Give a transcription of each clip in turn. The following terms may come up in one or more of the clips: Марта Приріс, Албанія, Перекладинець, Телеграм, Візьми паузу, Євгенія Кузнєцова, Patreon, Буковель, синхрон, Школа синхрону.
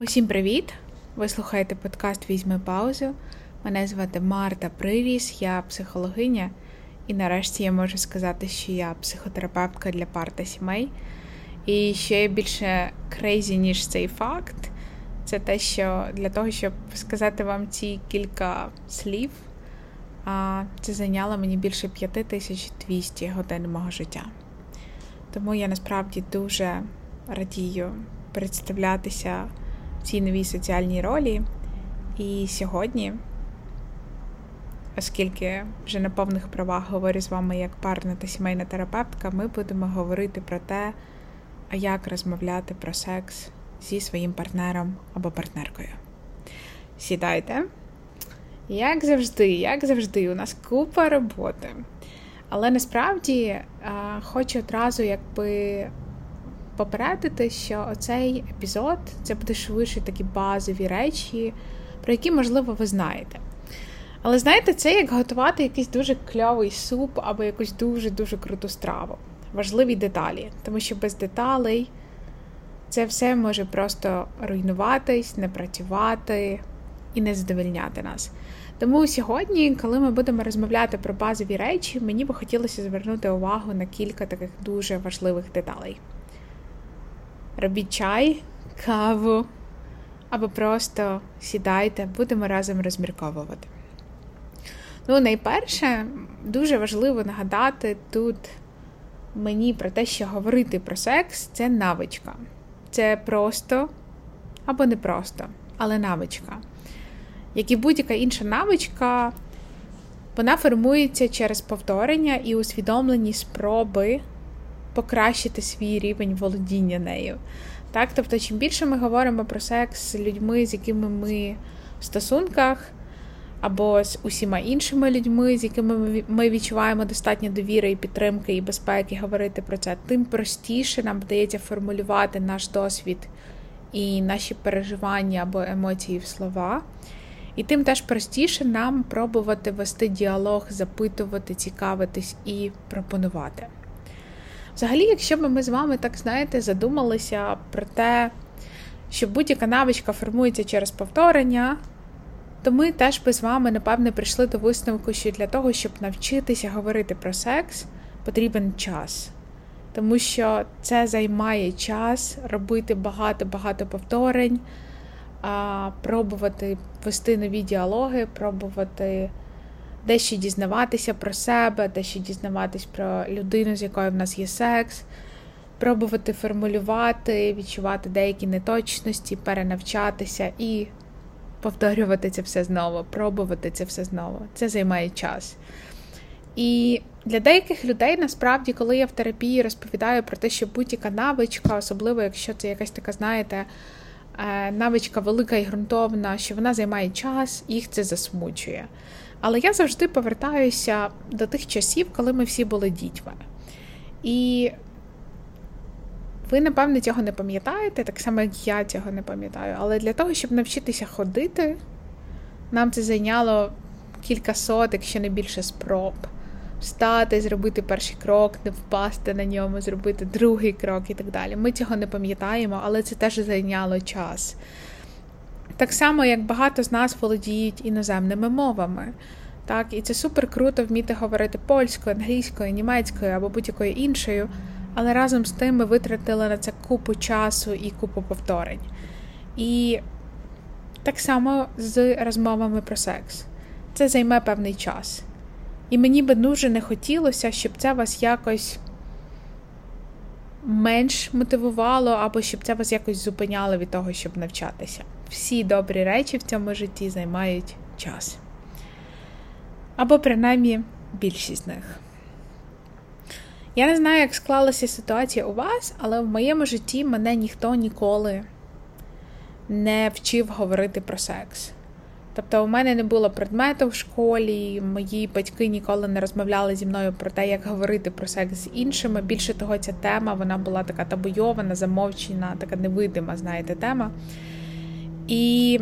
Усім привіт! Ви слухаєте подкаст «Візьми паузу». Мене звати Марта Приріс, я психологиня. І нарешті я можу сказати, що я психотерапевтка для пар та сімей. І ще більше крейзі, ніж цей факт, це те, що для того, щоб сказати вам ці кілька слів, це зайняло мені більше 5200 годин мого життя. Тому я насправді дуже радію представлятися в цій новій соціальній ролі. І сьогодні, оскільки вже на повних правах говорю з вами як парна та сімейна терапевтка, ми будемо говорити про те, як розмовляти про секс зі своїм партнером або партнеркою. Сідайте. Як завжди, у нас купа роботи. Але насправді хочу одразу якби попередити, що оцей епізод – це буде швидше такі базові речі, про які, можливо, ви знаєте. Але знаєте, це як готувати якийсь дуже кльовий суп або якусь дуже-дуже круту страву. Важливі деталі, тому що без деталей це все може просто руйнуватись, не працювати і не задовольняти нас. Тому сьогодні, коли ми будемо розмовляти про базові речі, мені би хотілося звернути увагу на кілька таких дуже важливих деталей. Робіть чай, каву або просто сідайте, будемо разом розмірковувати. Ну, найперше, дуже важливо нагадати тут мені про те, що говорити про секс – це навичка. Це просто або не просто, але навичка. Як і будь-яка інша навичка, вона формується через повторення і усвідомлені спроби покращити свій рівень володіння нею. Так? Тобто, чим більше ми говоримо про секс з людьми, з якими ми в стосунках, або з усіма іншими людьми, з якими ми відчуваємо достатньо довіри і підтримки, і безпеки говорити про це, тим простіше нам вдається формулювати наш досвід і наші переживання або емоції в слова. І тим теж простіше нам пробувати вести діалог, запитувати, цікавитись і пропонувати. Взагалі, якщо б ми з вами, так знаєте, задумалися про те, що будь-яка навичка формується через повторення, то ми теж би з вами, напевне, прийшли до висновку, що для того, щоб навчитися говорити про секс, потрібен час. Тому що це займає час робити багато-багато повторень, пробувати вести нові діалоги, пробувати дещо дізнаватися про себе, дещо дізнаватись про людину, з якою в нас є секс, пробувати формулювати, відчувати деякі неточності, перенавчатися і повторювати це все знову, пробувати це все знову. Це займає час. І для деяких людей, насправді, коли я в терапії розповідаю про те, що будь-яка навичка, особливо якщо це якась така, знаєте, навичка велика і ґрунтовна, що вона займає час, їх це засмучує. Але я завжди повертаюся до тих часів, коли ми всі були дітьми. І ви, напевне, цього не пам'ятаєте, так само, як я цього не пам'ятаю. Але для того, щоб навчитися ходити, нам це зайняло кілька сот, якщо не більше, спроб. Встати, зробити перший крок, не впасти на ньому, зробити другий крок і так далі. Ми цього не пам'ятаємо, але це теж зайняло час. Так само, як багато з нас володіють іноземними мовами. Так? І це супер круто вміти говорити польською, англійською, німецькою або будь-якою іншою, але разом з тим ми витратили на це купу часу і купу повторень. І так само з розмовами про секс. Це займе певний час. І мені би дуже не хотілося, щоб це вас якось менш мотивувало, або щоб це вас якось зупиняло від того, щоб навчатися. Всі добрі речі в цьому житті займають час. Або, принаймні, більшість з них. Я не знаю, як склалася ситуація у вас, але в моєму житті мене ніхто ніколи не вчив говорити про секс. Тобто у мене не було предмету в школі, мої батьки ніколи не розмовляли зі мною про те, як говорити про секс з іншими. Більше того, ця тема, вона була така табуйована, замовчена, така невидима, знаєте, тема. І,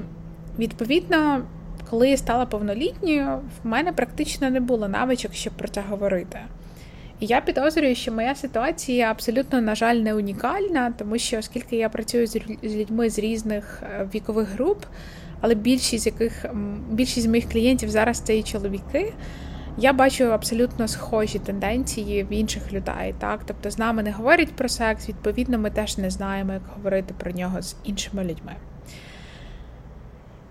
відповідно, коли я стала повнолітньою, в мене практично не було навичок, щоб про це говорити. Я підозрюю, що моя ситуація абсолютно, на жаль, не унікальна, тому що оскільки я працюю з людьми з різних вікових груп, але більшість з моїх клієнтів зараз це і чоловіки, я бачу абсолютно схожі тенденції в інших людей. Так? Тобто з нами не говорять про секс, відповідно, ми теж не знаємо, як говорити про нього з іншими людьми.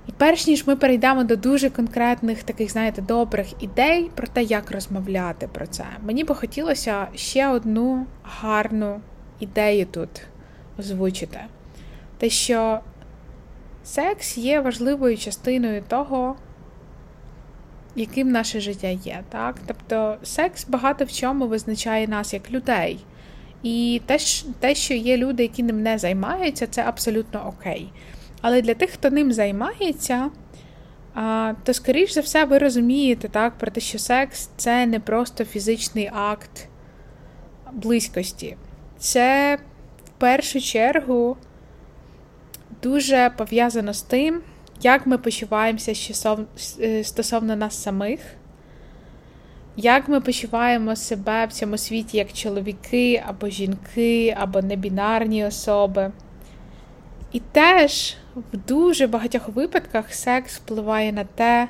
І перш ніж ми перейдемо до дуже конкретних, таких, знаєте, добрих ідей про те, як розмовляти про це, мені би хотілося ще одну гарну ідею тут озвучити. Те, що секс є важливою частиною того, яким наше життя є, так? Тобто секс багато в чому визначає нас як людей. І те, що є люди, які ним не займаються, це абсолютно окей. Але для тих, хто ним займається, то, скоріш за все, ви розумієте, так, про те, що секс – це не просто фізичний акт близькості. Це, в першу чергу, дуже пов'язано з тим, як ми почуваємося стосовно нас самих, як ми почуваємо себе в цьому світі як чоловіки, або жінки, або небінарні особи. І теж в дуже багатьох випадках секс впливає на те,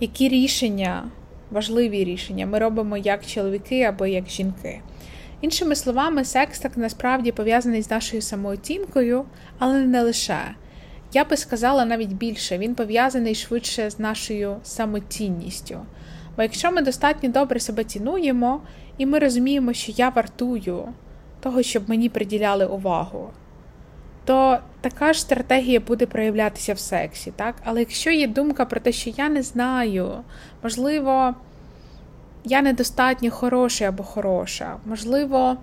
які рішення, важливі рішення ми робимо як чоловіки або як жінки. Іншими словами, секс так насправді пов'язаний з нашою самооцінкою, але не лише. Я би сказала навіть більше, він пов'язаний швидше з нашою самоцінністю. Бо якщо ми достатньо добре себе цінуємо, і ми розуміємо, що я вартую того, щоб мені приділяли увагу, то така ж стратегія буде проявлятися в сексі, так? Але якщо є думка про те, що я не знаю, можливо, я недостатньо хороший або хороша, можливо,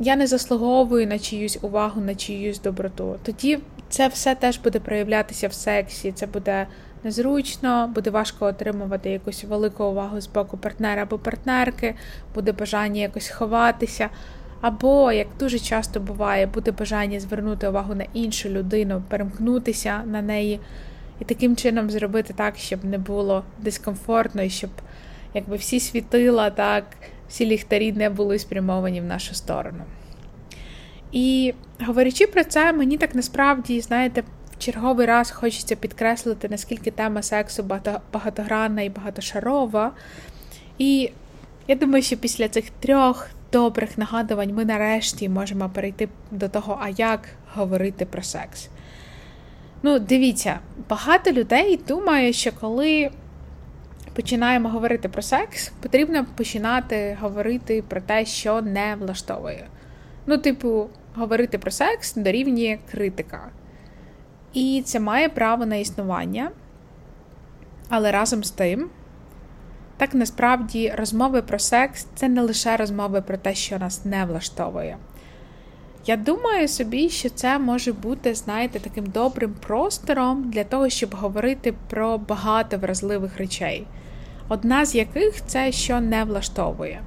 я не заслуговую на чиюсь увагу, на чиюсь доброту, тоді це все теж буде проявлятися в сексі, це буде незручно, буде важко отримувати якусь велику увагу з боку партнера або партнерки, буде бажання якось ховатися, або, як дуже часто буває, буде бажання звернути увагу на іншу людину, перемкнутися на неї і таким чином зробити так, щоб не було дискомфортно і щоб якби всі світила, так, всі ліхтарі не були спрямовані в нашу сторону. І говорячи про це, мені так насправді, знаєте, в черговий раз хочеться підкреслити, наскільки тема сексу багатогранна і багатошарова. І я думаю, що після цих 3 добрих нагадувань ми нарешті можемо перейти до того, а як говорити про секс. Ну, дивіться, багато людей думає, що коли починаємо говорити про секс, потрібно починати говорити про те, що не влаштовує. Ну, типу, говорити про секс дорівнює критика. І це має право на існування, але разом з тим, так насправді розмови про секс – це не лише розмови про те, що нас не влаштовує. Я думаю собі, що це може бути, знаєте, таким добрим простором для того, щоб говорити про багато вразливих речей. Одна з яких – це що не влаштовує.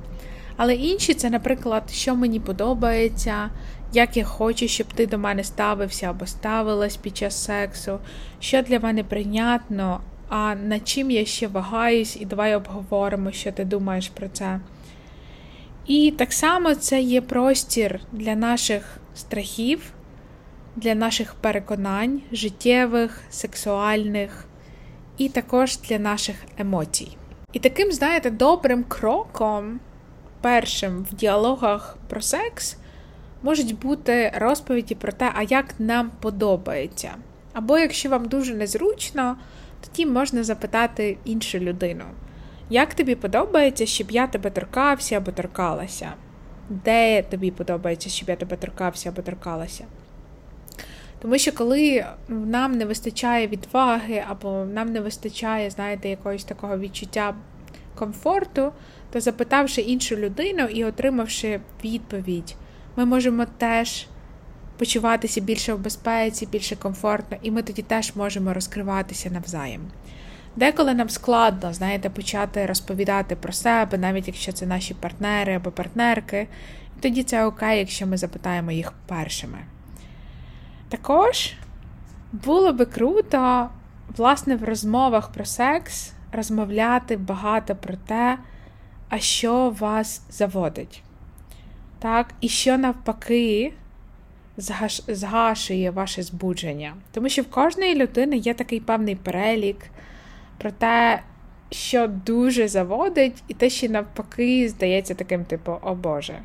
Але інші – це, наприклад, що мені подобається, як я хочу, щоб ти до мене ставився або ставилась під час сексу, що для мене прийнятно, а над чим я ще вагаюсь, і давай обговоримо, що ти думаєш про це. І так само це є простір для наших страхів, для наших переконань, життєвих, сексуальних, і також для наших емоцій. І таким, знаєте, добрим кроком, першим в діалогах про секс, можуть бути розповіді про те, а як нам подобається. Або якщо вам дуже незручно, тоді можна запитати іншу людину. Як тобі подобається, щоб я тебе торкався або торкалася? Де тобі подобається, щоб я тебе торкався або торкалася? Тому що коли нам не вистачає відваги, або нам не вистачає, знаєте, якогось такого відчуття комфорту, то запитавши іншу людину і отримавши відповідь, ми можемо теж почуватися більше в безпеці, більше комфортно, і ми тоді теж можемо розкриватися навзаєм. Деколи нам складно, знаєте, почати розповідати про себе, навіть якщо це наші партнери або партнерки, тоді це окей, якщо ми запитаємо їх першими. Також було би круто, власне, в розмовах про секс розмовляти багато про те, а що вас заводить. Так? І що навпаки згашує ваше збудження. Тому що в кожної людини є такий певний перелік про те, що дуже заводить, і те, що навпаки здається таким, типу, о Боже.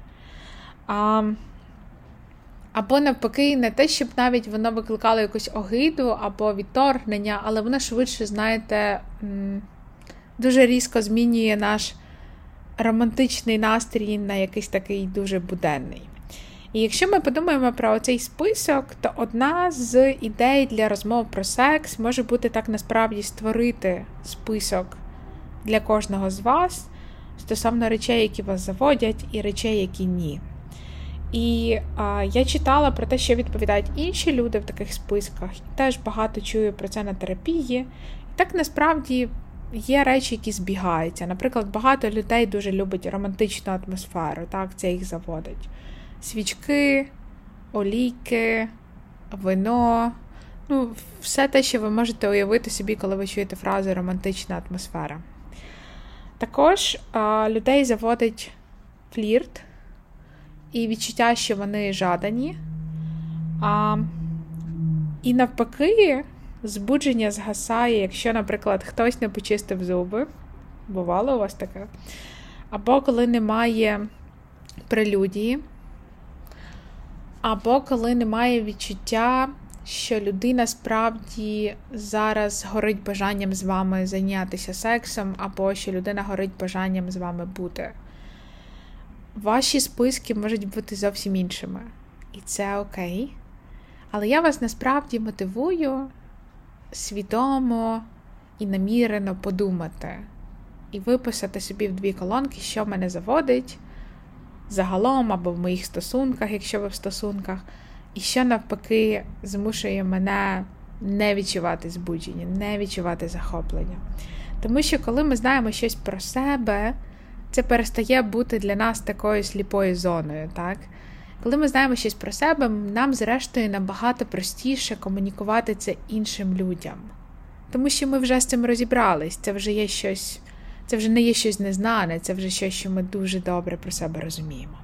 Або навпаки не те, щоб навіть воно викликало якусь огиду або відторгнення, але воно швидше, знаєте, дуже різко змінює наш романтичний настрій на якийсь такий дуже буденний. І якщо ми подумаємо про цей список, то одна з ідей для розмов про секс може бути так насправді створити список для кожного з вас стосовно речей, які вас заводять, і речей, які ні. І я читала про те, що відповідають інші люди в таких списках, і теж багато чую про це на терапії. І так насправді є речі, які збігаються. Наприклад, багато людей дуже любить романтичну атмосферу, так, це їх заводить. Свічки, олійки, вино, все те, що ви можете уявити собі, коли ви чуєте фразу «романтична атмосфера». Також людей заводить флірт і відчуття, що вони жадані. І навпаки, збудження згасає, якщо, наприклад, хтось не почистив зуби. Бувало у вас таке? Або коли немає прелюдії. Або коли немає відчуття, що людина справді зараз горить бажанням з вами зайнятися сексом, або що людина горить бажанням з вами бути. Ваші списки можуть бути зовсім іншими. І це окей. Але я вас насправді мотивую свідомо і намірено подумати. І виписати собі в 2 колонки, що мене заводить, загалом, або в моїх стосунках, якщо ви в стосунках, і що навпаки змушує мене не відчувати збудження, не відчувати захоплення. Тому що коли ми знаємо щось про себе, це перестає бути для нас такою сліпою зоною, так? Коли ми знаємо щось про себе, нам зрештою набагато простіше комунікувати це іншим людям. Тому що ми вже з цим розібрались, це вже є щось. Це вже не є щось незнане, це вже щось, що ми дуже добре про себе розуміємо.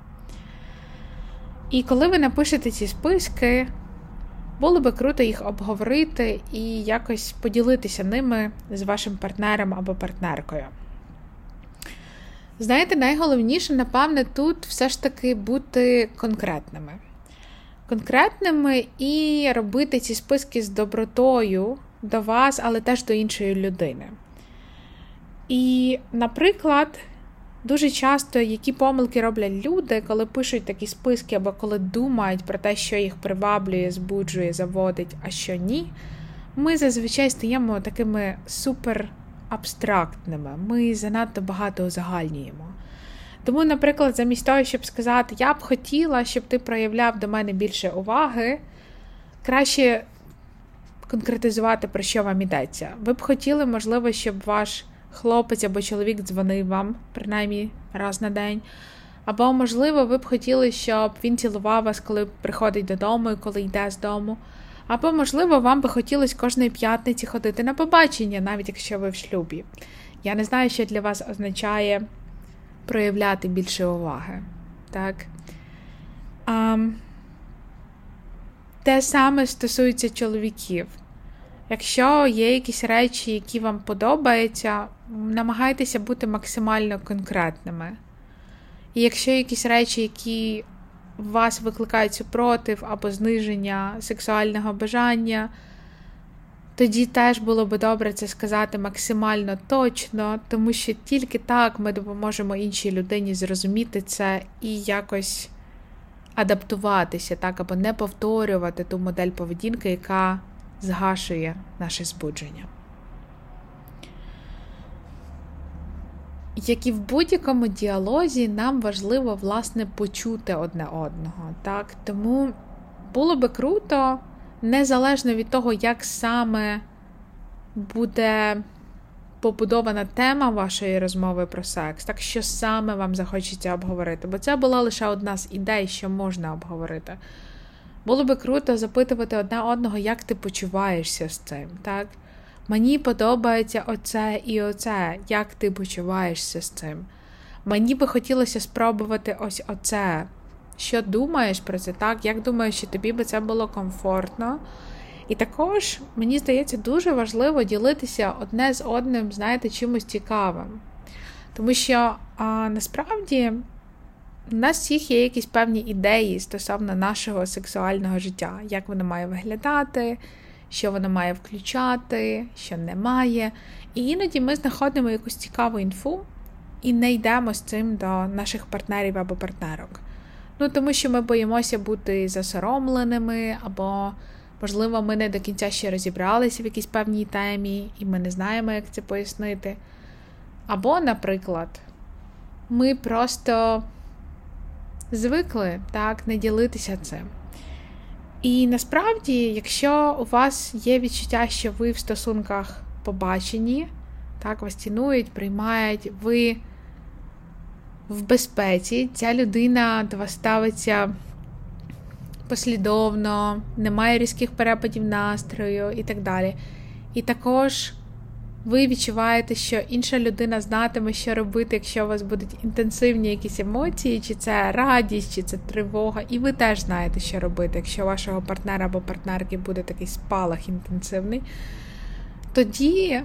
І коли ви напишете ці списки, було би круто їх обговорити і якось поділитися ними з вашим партнером або партнеркою. Знаєте, найголовніше, напевне, тут все ж таки бути конкретними. Конкретними і робити ці списки з добротою до вас, але теж до іншої людини. І, наприклад, дуже часто які помилки роблять люди, коли пишуть такі списки, або коли думають про те, що їх приваблює, збуджує, заводить, а що ні, ми зазвичай стаємо такими суперабстрактними, ми занадто багато узагальнюємо. Тому, наприклад, замість того, щоб сказати, я б хотіла, щоб ти проявляв до мене більше уваги, краще конкретизувати, про що вам йдеться. Ви б хотіли, можливо, щоб ваш хлопець або чоловік дзвонив вам, принаймні, раз на день. Або, можливо, ви б хотіли, щоб він цілував вас, коли приходить додому і коли йде з дому. Або, можливо, вам би хотілося кожної п'ятниці ходити на побачення, навіть якщо ви в шлюбі. Я не знаю, що для вас означає проявляти більше уваги. Так? Те саме стосується чоловіків. Якщо є якісь речі, які вам подобаються, намагайтеся бути максимально конкретними. І якщо є якісь речі, які в вас викликають супротив або зниження сексуального бажання, тоді теж було би добре це сказати максимально точно, тому що тільки так ми допоможемо іншій людині зрозуміти це і якось адаптуватися, так, або не повторювати ту модель поведінки, яка згашує наше збудження. Як і в будь-якому діалозі, нам важливо, власне, почути одне одного. Так? Тому було би круто, незалежно від того, як саме буде побудована тема вашої розмови про секс, так що саме вам захочеться обговорити. Бо це була лише одна з ідей, що можна обговорити. Було би круто запитувати одне одного, як ти почуваєшся з цим, так? Мені подобається оце і оце. Як ти почуваєшся з цим? Мені би хотілося спробувати ось оце. Що думаєш про це, так? Як думаєш, що тобі би це було комфортно? І також, мені здається, дуже важливо ділитися одне з одним, знаєте, чимось цікавим. Тому що, насправді, у нас всіх є якісь певні ідеї стосовно нашого сексуального життя. Як воно має виглядати, що воно має включати, що не має. І іноді ми знаходимо якусь цікаву інфу і не йдемо з цим до наших партнерів або партнерок. Ну, тому що ми боїмося бути засоромленими, або, можливо, ми не до кінця ще розібралися в якійсь певній темі, і ми не знаємо, як це пояснити. Або, наприклад, ми просто звикли, так, не ділитися цим. І насправді, якщо у вас є відчуття, що ви в стосунках побачені, так, вас цінують, приймають, ви в безпеці, ця людина до вас ставиться послідовно, немає різких перепадів настрою і так далі. І також ви відчуваєте, що інша людина знатиме, що робити, якщо у вас будуть інтенсивні якісь емоції, чи це радість, чи це тривога, і ви теж знаєте, що робити, якщо у вашого партнера або партнерки буде такий спалах інтенсивний, тоді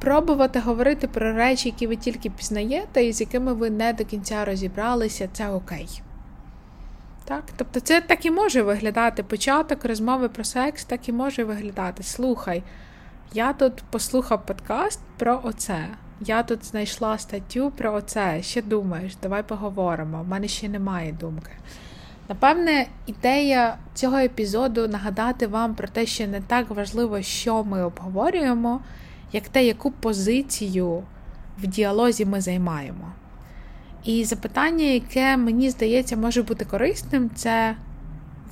пробувати говорити про речі, які ви тільки пізнаєте, і з якими ви не до кінця розібралися, це окей. Так? Тобто це так і може виглядати, початок розмови про секс так і може виглядати. Слухай, я тут послухав подкаст про оце, я тут знайшла статтю про оце, що думаєш, давай поговоримо, в мене ще немає думки. Напевне, ідея цього епізоду нагадати вам про те, що не так важливо, що ми обговорюємо, як те, яку позицію в діалозі ми займаємо. І запитання, яке, мені здається, може бути корисним, це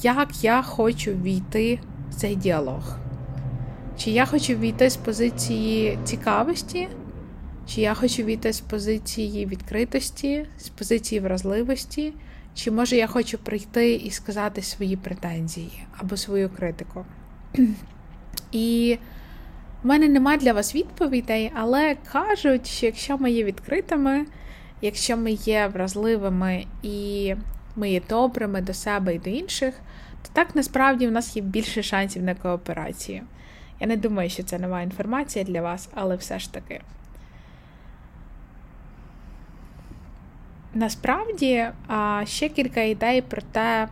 як я хочу війти в цей діалог. Чи я хочу війти з позиції цікавості, чи я хочу війти з позиції відкритості, з позиції вразливості, чи може я хочу прийти і сказати свої претензії або свою критику. І в мене немає для вас відповідей, але кажуть, що якщо ми є відкритими, якщо ми є вразливими і ми є добрими до себе і до інших, то так насправді у нас є більше шансів на кооперацію. Я не думаю, що це нова інформація для вас, але все ж таки. Насправді, ще кілька ідей про те,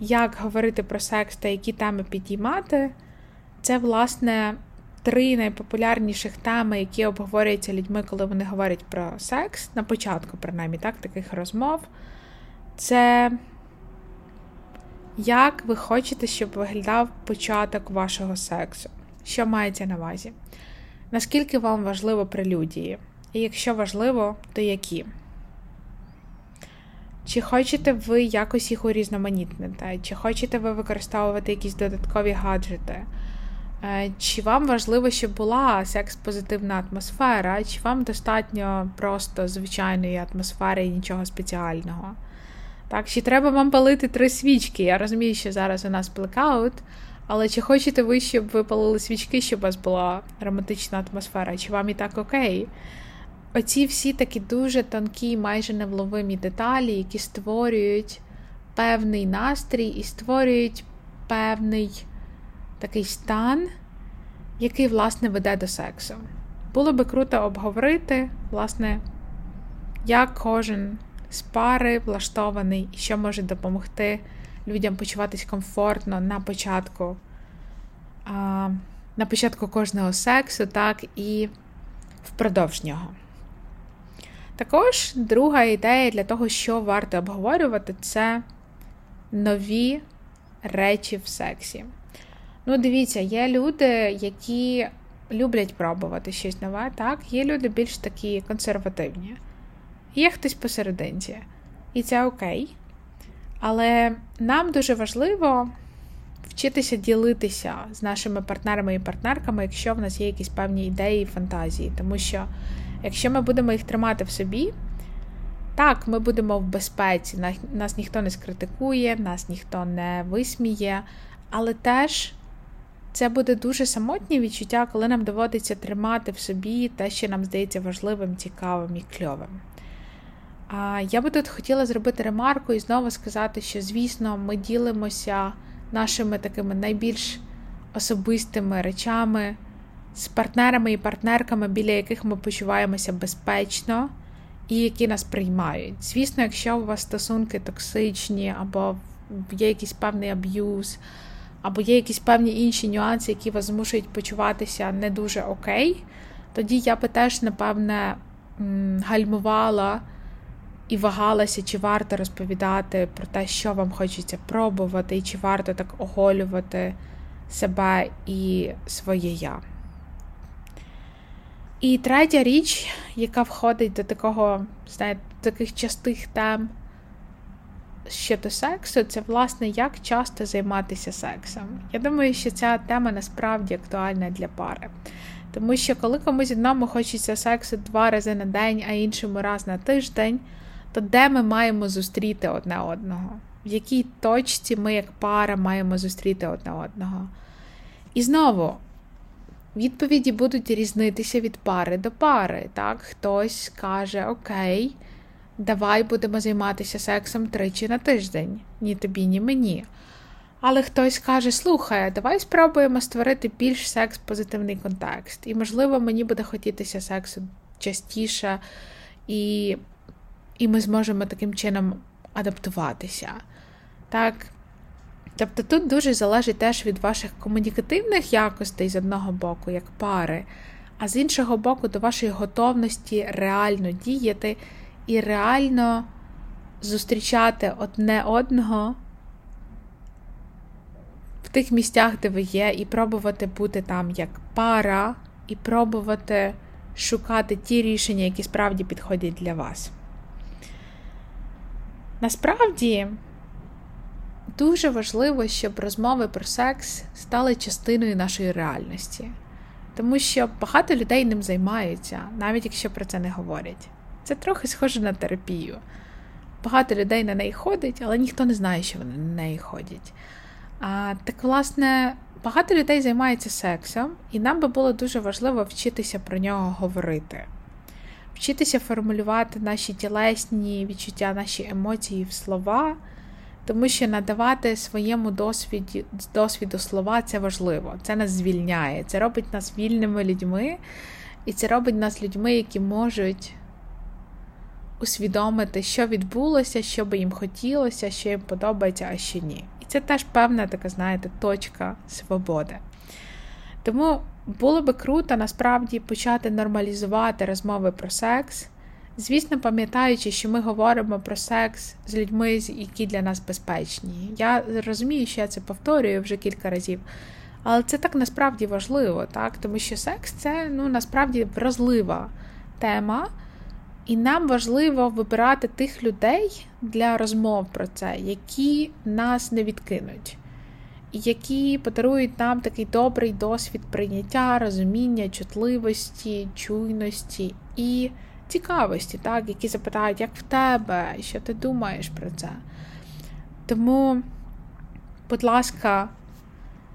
як говорити про секс та які теми підіймати. Це, власне, 3 найпопулярніших теми, які обговорюються людьми, коли вони говорять про секс, на початку, принаймні, так, таких розмов. Це як ви хочете, щоб виглядав початок вашого сексу? Що мається на увазі? Наскільки вам важливо прелюдії? І якщо важливо, то які? Чи хочете ви якось їх урізноманітнити? Чи хочете ви використовувати якісь додаткові гаджети? Чи вам важливо, щоб була секс-позитивна атмосфера? Чи вам достатньо просто звичайної атмосфери і нічого спеціального? Так, чи треба вам палити 3 свічки? Я розумію, що зараз у нас блекаут, але чи хочете ви, щоб ви палили свічки, щоб у вас була романтична атмосфера? Чи вам і так окей? Оці всі такі дуже тонкі, майже невловимі деталі, які створюють певний настрій і створюють певний такий стан, який, власне, веде до сексу. Було би круто обговорити, власне, як кожен з пари влаштований, і що може допомогти людям почуватись комфортно на початку кожного сексу, так, і впродовж нього. Також друга ідея для того, що варто обговорювати, це нові речі в сексі. Ну, дивіться, є люди, які люблять пробувати щось нове, так, є люди більш такі консервативні. Є хтось посерединці, і це окей. Але нам дуже важливо вчитися ділитися з нашими партнерами і партнерками, якщо в нас є якісь певні ідеї і фантазії. Тому що, якщо ми будемо їх тримати в собі, так, ми будемо в безпеці, нас ніхто не скритикує, нас ніхто не висміє, але теж Це буде дуже самотнє відчуття, коли нам доводиться тримати в собі те, що нам здається важливим, цікавим і кльовим. Я би тут хотіла зробити ремарку і знову сказати, що, звісно, ми ділимося нашими такими найбільш особистими речами з партнерами і партнерками, біля яких ми почуваємося безпечно і які нас приймають. Звісно, якщо у вас стосунки токсичні, або є якийсь певний аб'юз, або є якісь певні інші нюанси, які вас змушують почуватися не дуже окей, тоді я би теж, напевне, гальмувала і вагалася, чи варто розповідати про те, що вам хочеться пробувати, і чи варто так оголювати себе і своє я. І третя річ, яка входить до такого, знаєте, таких частих тем щодо сексу, це, власне, як часто займатися сексом. Я думаю, що ця тема насправді актуальна для пари. Тому що коли комусь одному хочеться сексу 2 рази на день, а іншому раз на тиждень, то де ми маємо зустріти одне одного? В якій точці ми як пара маємо зустріти одне одного? І знову, відповіді будуть різнитися від пари до пари. Так? Хтось каже, окей, давай будемо займатися сексом 3 на тиждень. Ні тобі, ні мені. Але хтось каже, слухай, давай спробуємо створити більш секс-позитивний контекст. І, можливо, мені буде хотітися сексу частіше, і ми зможемо таким чином адаптуватися. Так? Тобто тут дуже залежить теж від ваших комунікативних якостей з одного боку, як пари, а з іншого боку до вашої готовності реально діяти і реально зустрічати одне одного в тих місцях, де ви є, і пробувати бути там як пара, і пробувати шукати ті рішення, які справді підходять для вас. Насправді, дуже важливо, щоб розмови про секс стали частиною нашої реальності. Тому що багато людей ним займаються, навіть якщо про це не говорять. Це трохи схоже на терапію. Багато людей на неї ходить, але ніхто не знає, що вони на неї ходять. Так, власне, багато людей займається сексом, і нам би було дуже важливо вчитися про нього говорити. Вчитися формулювати наші тілесні відчуття, наші емоції в слова, тому що надавати своєму досвіду слова – це важливо, це нас звільняє, це робить нас вільними людьми, і це робить нас людьми, які можуть усвідомити, що відбулося, що би їм хотілося, що їм подобається, а що ні. І це теж певна така, знаєте, точка свободи. Тому було би круто, насправді, почати нормалізувати розмови про секс, звісно, пам'ятаючи, що ми говоримо про секс з людьми, які для нас безпечні. Я розумію, що я це повторюю вже кілька разів, але це так насправді важливо, так? Тому що секс – це, насправді, вразлива тема, і нам важливо вибирати тих людей для розмов про це, які нас не відкинуть, і які подарують нам такий добрий досвід прийняття, розуміння, чутливості, чуйності і цікавості, так, які запитають, як в тебе, що ти думаєш про це. Тому, будь ласка,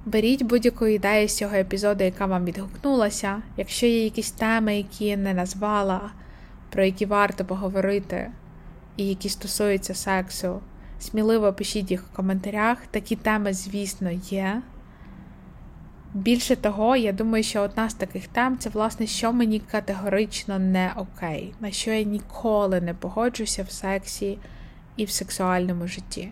беріть будь-яку ідею з цього епізоду, яка вам відгукнулася. Якщо є якісь теми, які я не назвала, про які варто поговорити і які стосуються сексу, сміливо пишіть їх в коментарях. Такі теми, звісно, є. Більше того, я думаю, що одна з таких тем – це, власне, що мені категорично не окей, на що я ніколи не погоджуся в сексі і в сексуальному житті.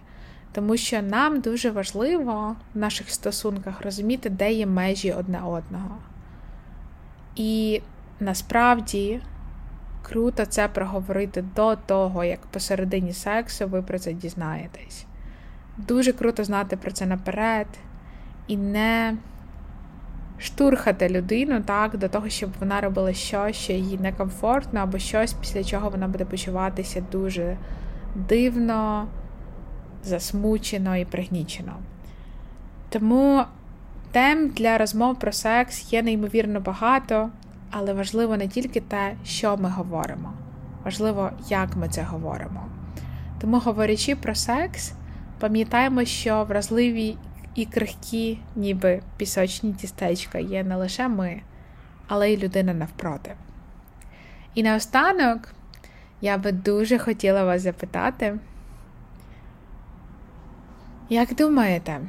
Тому що нам дуже важливо в наших стосунках розуміти, де є межі одне одного. І насправді круто це проговорити до того, як посередині сексу ви про це дізнаєтесь. Дуже круто знати про це наперед і не штурхати людину, так, до того, щоб вона робила щось, що їй некомфортно, або щось, після чого вона буде почуватися дуже дивно, засмучено і пригнічено. Тому тем для розмов про секс є неймовірно багато, але важливо не тільки те, що ми говоримо, важливо, як ми це говоримо. Тому, говорячи про секс, пам'ятаємо, що вразливі і крихкі, ніби пісочні тістечка є не лише ми, але й людина навпроти. І наостанок я би дуже хотіла вас запитати, як думаєте,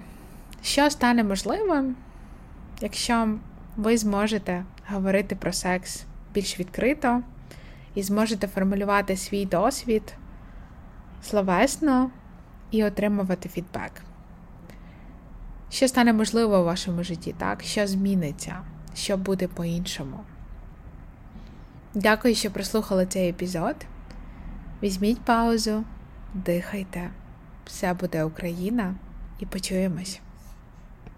що стане можливим, якщо ви зможете говорити про секс більш відкрито і зможете формулювати свій досвід словесно і отримувати фідбек? Що стане можливо у вашому житті, так? Що зміниться? Що буде по-іншому? Дякую, що прослухали цей епізод. Візьміть паузу, дихайте. Все буде Україна і почуємось.